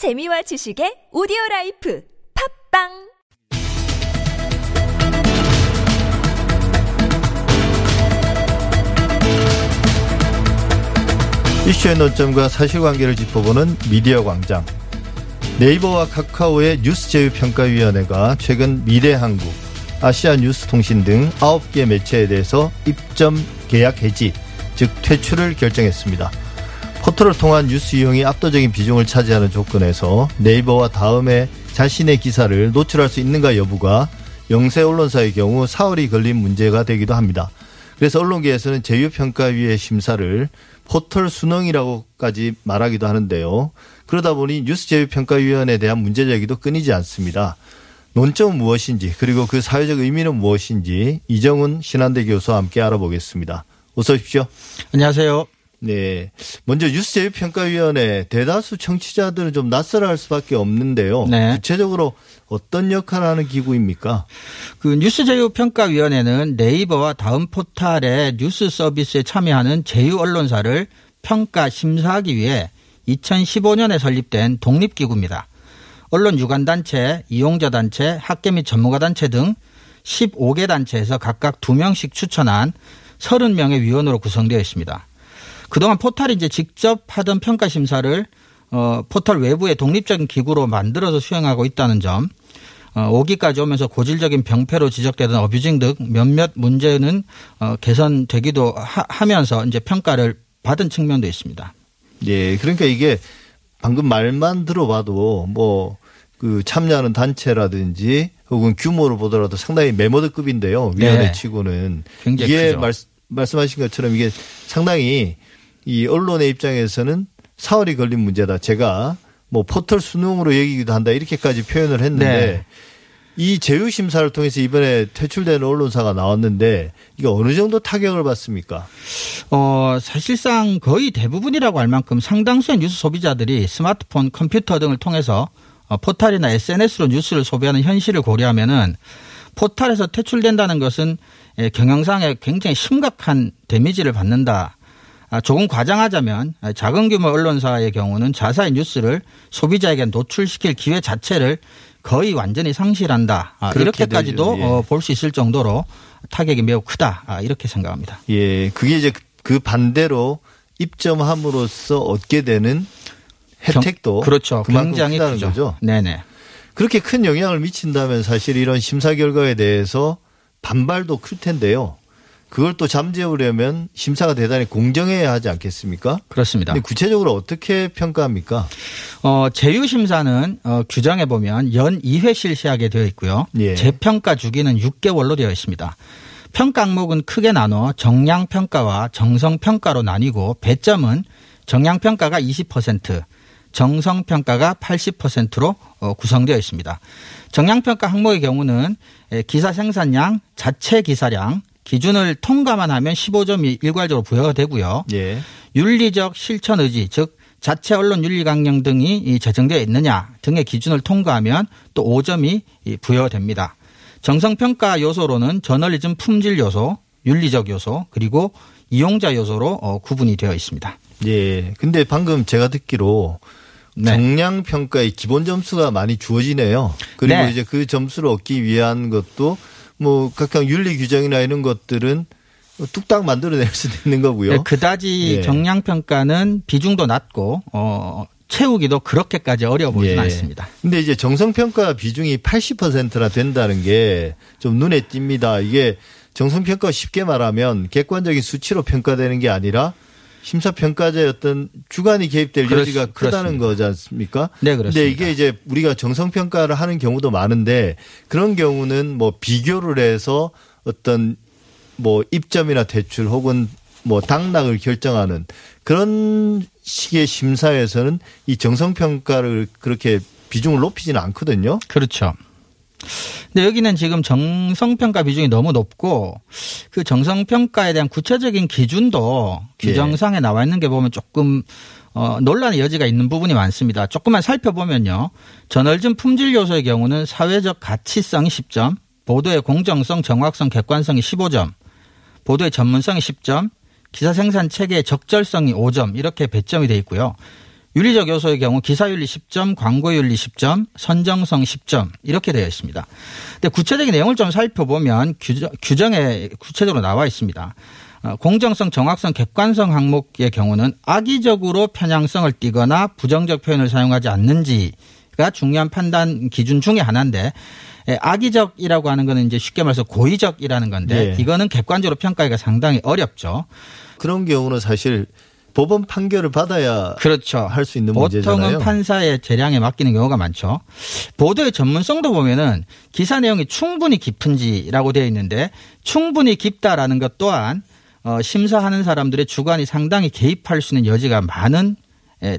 재미와 지식의 오디오라이프 팟빵 이슈의 논점과 사실관계를 짚어보는 미디어광장. 네이버와 카카오의 뉴스제휴평가위원회가 최근 미래한국, 아시아뉴스통신 등 9개 매체에 대해서 입점 계약 해지, 즉 퇴출을 결정했습니다. 포털을 통한 뉴스 이용이 압도적인 비중을 차지하는 조건에서 네이버와 다음에 자신의 기사를 노출할 수 있는가 여부가 영세 언론사의 경우 사흘이 걸린 문제가 되기도 합니다. 그래서 언론계에서는 제휴평가위의 심사를 포털 순응이라고까지 말하기도 하는데요. 그러다 보니 뉴스제휴평가위원회에 대한 문제제기도 끊이지 않습니다. 논점은 무엇인지 그리고 그 사회적 의미는 무엇인지 이정훈 신한대 교수와 함께 알아보겠습니다. 어서 오십시오. 안녕하세요. 네, 먼저 뉴스제휴평가위원회 대다수 청취자들은 좀 낯설어할 수밖에 없는데요. 네. 구체적으로 어떤 역할을 하는 기구입니까? 그 뉴스제휴평가위원회는 네이버와 다음 포털의 뉴스 서비스에 참여하는 제휴 언론사를 평가 심사하기 위해 2015년에 설립된 독립기구입니다. 언론 유관단체, 이용자단체, 학계 및 전문가단체 등 15개 단체에서 각각 2명씩 추천한 30명의 위원으로 구성되어 있습니다. 그동안 포털이 이제 직접 하던 평가 심사를 포털 외부의 독립적인 기구로 만들어서 수행하고 있다는 점, 5기까지 오면서 고질적인 병폐로 지적되던 어뷰징 등 몇몇 문제는 개선되기도 하면서 이제 평가를 받은 측면도 있습니다. 예, 그러니까 이게 방금 말만 들어봐도 뭐 그 참여하는 단체라든지 혹은 규모로 보더라도 상당히 메모드급인데요. 위원회 치고는. 네, 이게 말씀하신 것처럼 이게 상당히 이 언론의 입장에서는 사흘이 걸린 문제다. 제가 뭐 포털 수능으로 얘기기도 한다. 이렇게까지 표현을 했는데 네. 이 제휴 심사를 통해서 이번에 퇴출되는 언론사가 나왔는데 이게 어느 정도 타격을 받습니까? 사실상 거의 대부분이라고 할 만큼 상당수의 뉴스 소비자들이 스마트폰, 컴퓨터 등을 통해서 포털이나 SNS로 뉴스를 소비하는 현실을 고려하면은 포털에서 퇴출된다는 것은 경영상에 굉장히 심각한 데미지를 받는다. 조금 과장하자면 작은 규모 언론사의 경우는 자사의 뉴스를 소비자에게 노출시킬 기회 자체를 거의 완전히 상실한다. 이렇게까지도 예. 볼 수 있을 정도로 타격이 매우 크다. 이렇게 생각합니다. 예, 그게 이제 그 반대로 입점함으로써 얻게 되는 혜택도 그렇죠. 굉장히 크다는 거죠. 네네. 그렇게 큰 영향을 미친다면 사실 이런 심사 결과에 대해서 반발도 클 텐데요. 그걸 또 잠재우려면 심사가 대단히 공정해야 하지 않겠습니까? 그렇습니다. 근데 구체적으로 어떻게 평가합니까? 제휴 심사는 규정에 보면 연 2회 실시하게 되어 있고요. 예. 재평가 주기는 6개월로 되어 있습니다. 평가 항목은 크게 나눠 정량 평가와 정성 평가로 나뉘고 배점은 정량 평가가 20%, 정성 평가가 80%로 구성되어 있습니다. 정량 평가 항목의 경우는 기사 생산량, 자체 기사량 기준을 통과만 하면 15점이 일괄적으로 부여가 되고요. 예. 윤리적 실천 의지, 즉 자체 언론 윤리 강령 등이 제정되어 있느냐 등의 기준을 통과하면 또 5점이 부여됩니다. 정성평가 요소로는 저널리즘 품질 요소, 윤리적 요소, 그리고 이용자 요소로 구분이 되어 있습니다. 예. 근데 방금 제가 듣기로 네. 정량 평가의 기본 점수가 많이 주어지네요. 그리고 네. 이제 그 점수를 얻기 위한 것도 뭐 각각 윤리 규정이나 이런 것들은 뚝딱 만들어낼 수도 있는 거고요. 네, 그다지 예. 정량평가는 비중도 낮고 채우기도 그렇게까지 어려워 보이진 예. 않습니다. 그런데 이제 정성평가 비중이 80%나 된다는 게 좀 눈에 띕니다. 이게 정성평가 쉽게 말하면 객관적인 수치로 평가되는 게 아니라 심사평가자의 어떤 주관이 개입될 여지가 크다는 거지 않습니까? 네, 그렇습니다. 근데 이게 이제 우리가 정성평가를 하는 경우도 많은데 그런 경우는 뭐 비교를 해서 어떤 뭐 입점이나 퇴출 혹은 뭐 당락을 결정하는 그런 식의 심사에서는 이 정성평가를 그렇게 비중을 높이지는 않거든요. 그렇죠. 근데 여기는 지금 정성평가 비중이 너무 높고 그 정성평가에 대한 구체적인 기준도 규정상에 예. 나와 있는 게 보면 조금 논란의 여지가 있는 부분이 많습니다. 조금만 살펴보면요. 저널리즘 품질 요소의 경우는 사회적 가치성이 10점, 보도의 공정성, 정확성, 객관성이 15점, 보도의 전문성이 10점, 기사 생산 체계의 적절성이 5점 이렇게 배점이 돼 있고요. 윤리적 요소의 경우 기사윤리 10점, 광고윤리 10점, 선정성 10점 이렇게 되어 있습니다. 근데 구체적인 내용을 좀 살펴보면 규정에 구체적으로 나와 있습니다. 공정성, 정확성, 객관성 항목의 경우는 악의적으로 편향성을 띠거나 부정적 표현을 사용하지 않는지가 중요한 판단 기준 중에 하나인데, 악의적이라고 하는 거는 이제 쉽게 말해서 고의적이라는 건데, 예. 이거는 객관적으로 평가하기가 상당히 어렵죠. 그런 경우는 사실 법원 판결을 받아야 그렇죠. 할 수 있는 문제잖아요. 보통은 판사의 재량에 맡기는 경우가 많죠. 보도의 전문성도 보면은 기사 내용이 충분히 깊은지라고 되어 있는데, 충분히 깊다라는 것 또한 심사하는 사람들의 주관이 상당히 개입할 수 있는 여지가 많은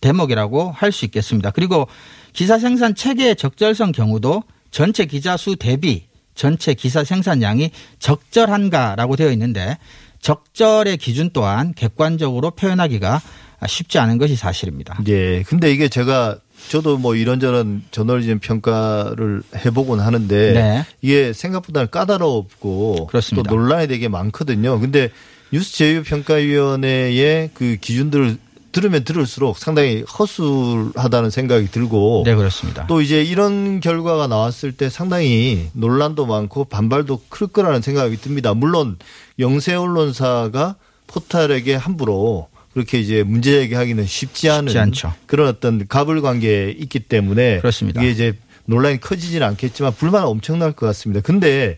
대목이라고 할 수 있겠습니다. 그리고 기사 생산 체계의 적절성 경우도 전체 기자 수 대비 전체 기사 생산량이 적절한가라고 되어 있는데, 적절의 기준 또한 객관적으로 표현하기가 쉽지 않은 것이 사실입니다. 예. 근데 이게 저도 뭐 이런저런 저널리즘 평가를 해보곤 하는데 네. 이게 생각보다 까다롭고 그렇습니다. 또 논란이 되게 많거든요. 근데 뉴스 제휴평가위원회의 그 기준들을 들으면 들을수록 상당히 허술하다는 생각이 들고 네, 그렇습니다. 또 이제 이런 결과가 나왔을 때 상당히 논란도 많고 반발도 클 거라는 생각이 듭니다. 물론 영세 언론사가 포탈에게 함부로 그렇게 이제 문제 제기하기는 쉽지 않죠. 그런 어떤 갑을 관계에 있기 때문에 그렇습니다. 이게 이제 논란이 커지진 않겠지만 불만은 엄청날 것 같습니다. 근데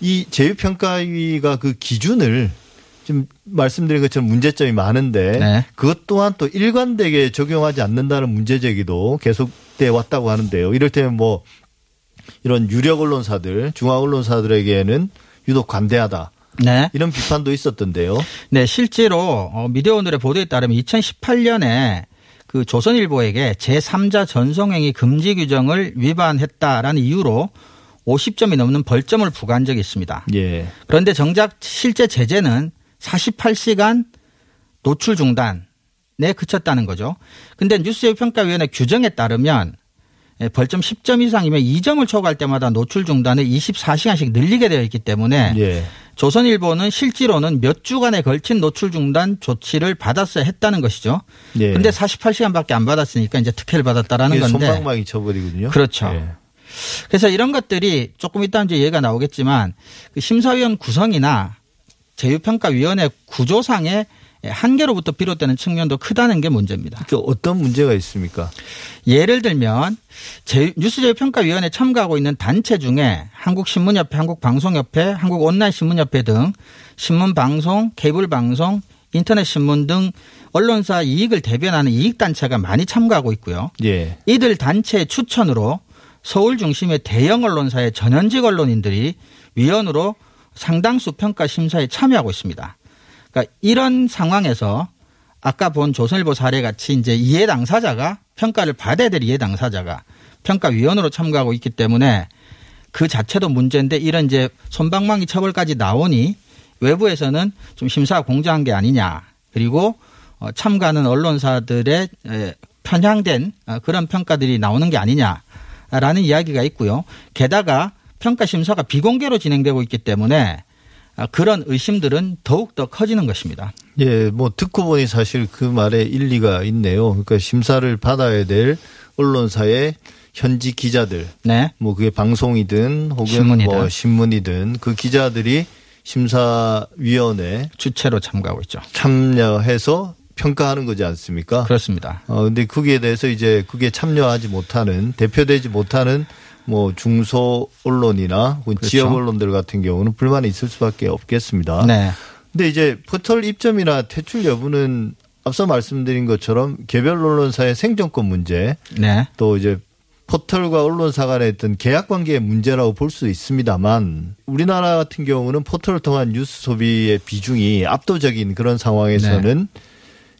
이 제휴평가위가 그 기준을 지금 말씀드린 것처럼 문제점이 많은데 네. 그것 또한 또 일관되게 적용하지 않는다는 문제제기도 계속돼 왔다고 하는데요. 이럴 때는 뭐 이런 유력 언론사들, 중앙 언론사들에게는 유독 관대하다. 네. 이런 비판도 있었던데요. 네, 실제로 미디어오늘의 보도에 따르면 2018년에 그 조선일보에게 제3자 전송행위 금지 규정을 위반했다라는 이유로 50점이 넘는 벌점을 부과한 적이 있습니다. 예. 그런데 정작 실제 제재는 48시간 노출 중단에 그쳤다는 거죠. 근데 뉴스제휴평가위원회 규정에 따르면 벌점 10점 이상이면 2점을 초과할 때마다 노출 중단을 24시간씩 늘리게 되어 있기 때문에 예. 조선일보는 실제로는 몇 주간에 걸친 노출 중단 조치를 받았어야 했다는 것이죠. 그런데 예. 48시간밖에 안 받았으니까 이제 특혜를 받았다라는 건데. 솜방망이 처벌이군요. 그렇죠. 예. 그래서 이런 것들이 조금 이따 이제 얘기가 나오겠지만 그 심사위원 구성이나 제휴평가위원회 구조상의 한계로부터 비롯되는 측면도 크다는 게 문제입니다. 그 어떤 문제가 있습니까? 예를 들면 뉴스제휴평가위원회에 참가하고 있는 단체 중에 한국신문협회, 한국방송협회, 한국온라인신문협회 등 신문방송, 케이블방송, 인터넷신문 등 언론사 이익을 대변하는 이익단체가 많이 참가하고 있고요. 예. 이들 단체의 추천으로 서울 중심의 대형 언론사의 전현직 언론인들이 위원으로 상당수 평가 심사에 참여하고 있습니다. 그러니까 이런 상황에서 아까 본 조선일보 사례 같이 이제 이해 당사자가 평가를 받아야 될 이해 당사자가 평가위원으로 참가하고 있기 때문에 그 자체도 문제인데 이런 이제 솜방망이 처벌까지 나오니 외부에서는 좀 심사가 공정한 게 아니냐. 그리고 참가하는 언론사들의 편향된 그런 평가들이 나오는 게 아니냐라는 이야기가 있고요. 게다가 평가 심사가 비공개로 진행되고 있기 때문에 그런 의심들은 더욱더 커지는 것입니다. 예, 뭐 듣고 보니 사실 그 말에 일리가 있네요. 그러니까 심사를 받아야 될 언론사의 현지 기자들, 네, 뭐 그게 방송이든 혹은 신문이든 그 기자들이 심사위원회 주체로 참가하고 있죠. 참여해서 평가하는 거지 않습니까? 그렇습니다. 근데 거기에 대해서 이제 그게 참여하지 못하는 대표되지 못하는 뭐 중소 언론이나 그렇죠. 지역 언론들 같은 경우는 불만이 있을 수밖에 없겠습니다. 네. 근데 이제 포털 입점이나 퇴출 여부는 앞서 말씀드린 것처럼 개별 언론사의 생존권 문제, 네. 또 이제 포털과 언론사 간의 어떤 계약 관계의 문제라고 볼 수 있습니다만 우리나라 같은 경우는 포털을 통한 뉴스 소비의 비중이 압도적인 그런 상황에서는 네.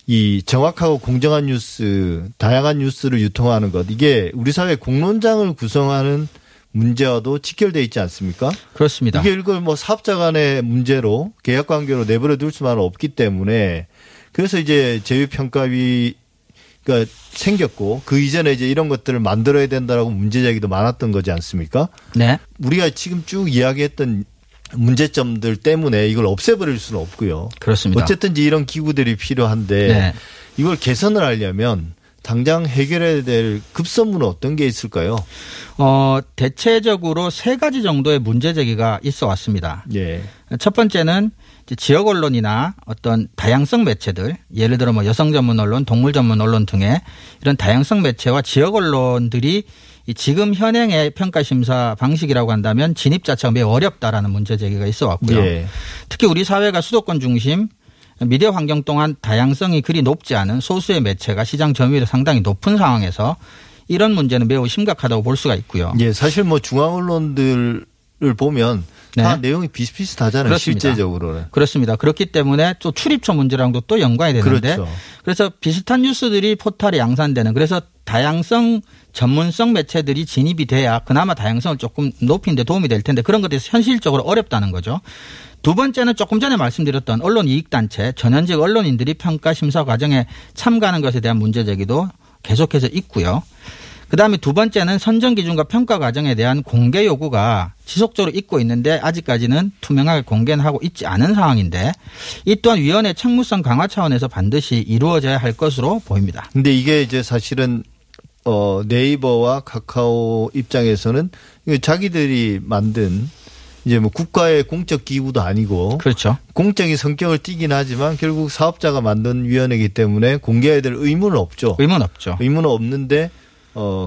이 정확하고 공정한 뉴스, 다양한 뉴스를 유통하는 것 이게 우리 사회 공론장을 구성하는 문제와도 직결되어 있지 않습니까? 그렇습니다. 이게 이걸 뭐 사업자 간의 문제로 계약 관계로 내버려 둘 수만은 없기 때문에 그래서 이제 제휴평가위가 생겼고 그 이전에 이제 이런 것들을 만들어야 된다라고 문제 제기도 많았던 거지 않습니까? 네. 우리가 지금 쭉 이야기했던 문제점들 때문에 이걸 없애버릴 수는 없고요. 그렇습니다. 어쨌든지 이런 기구들이 필요한데 네. 이걸 개선을 하려면 당장 해결해야 될 급선무는 어떤 게 있을까요? 대체적으로 세 가지 정도의 문제 제기가 있어 왔습니다. 예. 첫 번째는 지역 언론이나 어떤 다양성 매체들, 예를 들어 뭐 여성 전문 언론, 동물 전문 언론 등의 이런 다양성 매체와 지역 언론들이 지금 현행의 평가심사 방식이라고 한다면 진입 자체가 매우 어렵다라는 문제 제기가 있어 왔고요. 예. 특히 우리 사회가 수도권 중심, 미디어 환경 동안 다양성이 그리 높지 않은 소수의 매체가 시장 점유율이 상당히 높은 상황에서 이런 문제는 매우 심각하다고 볼 수가 있고요. 예, 사실 뭐 중앙 언론들을 보면 다 내용이 비슷비슷하잖아요. 그렇습니다. 실제적으로는. 그렇습니다. 그렇기 때문에 또 출입처 문제랑도 또 연관이 되는데. 그렇죠. 그래서 비슷한 뉴스들이 포털에 양산되는, 그래서 다양성 전문성 매체들이 진입이 돼야 그나마 다양성을 조금 높이는 데 도움이 될 텐데 그런 것들이 현실적으로 어렵다는 거죠. 두 번째는 조금 전에 말씀드렸던 언론 이익단체, 전현직 언론인들이 평가 심사 과정에 참가하는 것에 대한 문제 제기도 계속해서 있고요. 그다음에 두 번째는 선정 기준과 평가 과정에 대한 공개 요구가 지속적으로 있고 있는데 아직까지는 투명하게 공개는 하고 있지 않은 상황인데 이 또한 위원회 책무성 강화 차원에서 반드시 이루어져야 할 것으로 보입니다. 근데 이게 이제 사실은 네이버와 카카오 입장에서는 자기들이 만든 이제 뭐 국가의 공적 기구도 아니고. 그렇죠. 공적인 성격을 띠긴 하지만 결국 사업자가 만든 위원회이기 때문에 공개해야 될 의무는 없죠. 의무는 없죠. 의무는 없는데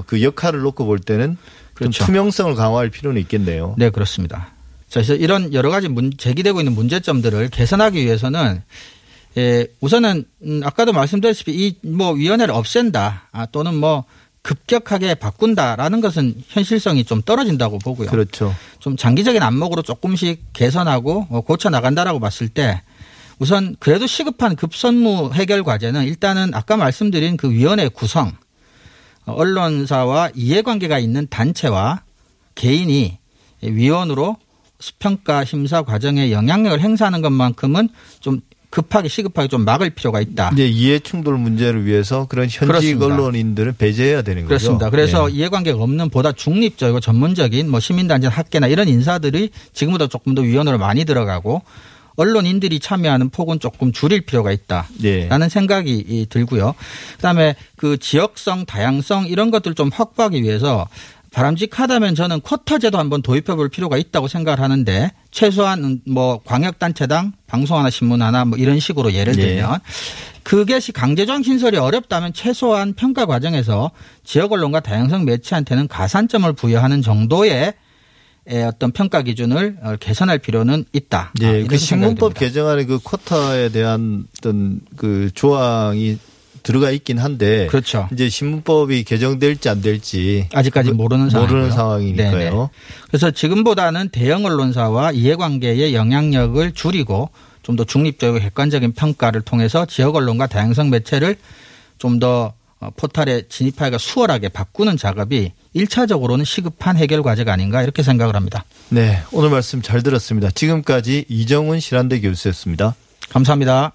그 역할을 놓고 볼 때는 그렇죠. 좀 투명성을 강화할 필요는 있겠네요. 네, 그렇습니다. 자, 그래서 이런 여러 가지 제기되고 있는 문제점들을 개선하기 위해서는 우선은 아까도 말씀드렸다시피 이 뭐 위원회를 없앤다 또는 뭐 급격하게 바꾼다라는 것은 현실성이 좀 떨어진다고 보고요. 그렇죠. 좀 장기적인 안목으로 조금씩 개선하고 고쳐 나간다라고 봤을 때 우선 그래도 시급한 급선무 해결 과제는 일단은 아까 말씀드린 그 위원회 구성, 언론사와 이해관계가 있는 단체와 개인이 위원으로 평가 심사 과정에 영향력을 행사하는 것만큼은 좀 시급하게 좀 막을 필요가 있다. 이제 이해 충돌 문제를 위해서 그런 현직 그렇습니다. 언론인들을 배제해야 되는 거죠. 그렇습니다. 그래서 네. 이해관계가 없는 보다 중립적이고 전문적인 뭐 시민단체, 학계나 이런 인사들이 지금보다 조금 더 위원으로 많이 들어가고 언론인들이 참여하는 폭은 조금 줄일 필요가 있다라는 네. 생각이 들고요. 그다음에 그 지역성, 다양성 이런 것들을 좀 확보하기 위해서 바람직하다면 저는 쿼터제도 한번 도입해 볼 필요가 있다고 생각을 하는데 최소한 뭐 광역단체당 방송 하나 신문 하나 뭐 이런 식으로 예를 들면 네. 그것이 강제적 신설이 어렵다면 최소한 평가 과정에서 지역 언론과 다양성 매체한테는 가산점을 부여하는 정도의 어떤 평가 기준을 개선할 필요는 있다. 네, 그 신문법 개정안의 그 쿼터에 대한 어떤 그 조항이 들어가 있긴 한데, 그렇죠. 이제 신문법이 개정될지 안 될지 아직까지 모르는 상황이니까요. 네네. 그래서 지금보다는 대형 언론사와 이해관계의 영향력을 줄이고 좀 더 중립적이고 객관적인 평가를 통해서 지역 언론과 다양성 매체를 좀 더 포털에 진입하기가 수월하게 바꾸는 작업이 1차적으로는 시급한 해결 과제가 아닌가 이렇게 생각을 합니다. 네, 오늘 말씀 잘 들었습니다. 지금까지 이정훈 신한대 교수였습니다. 감사합니다.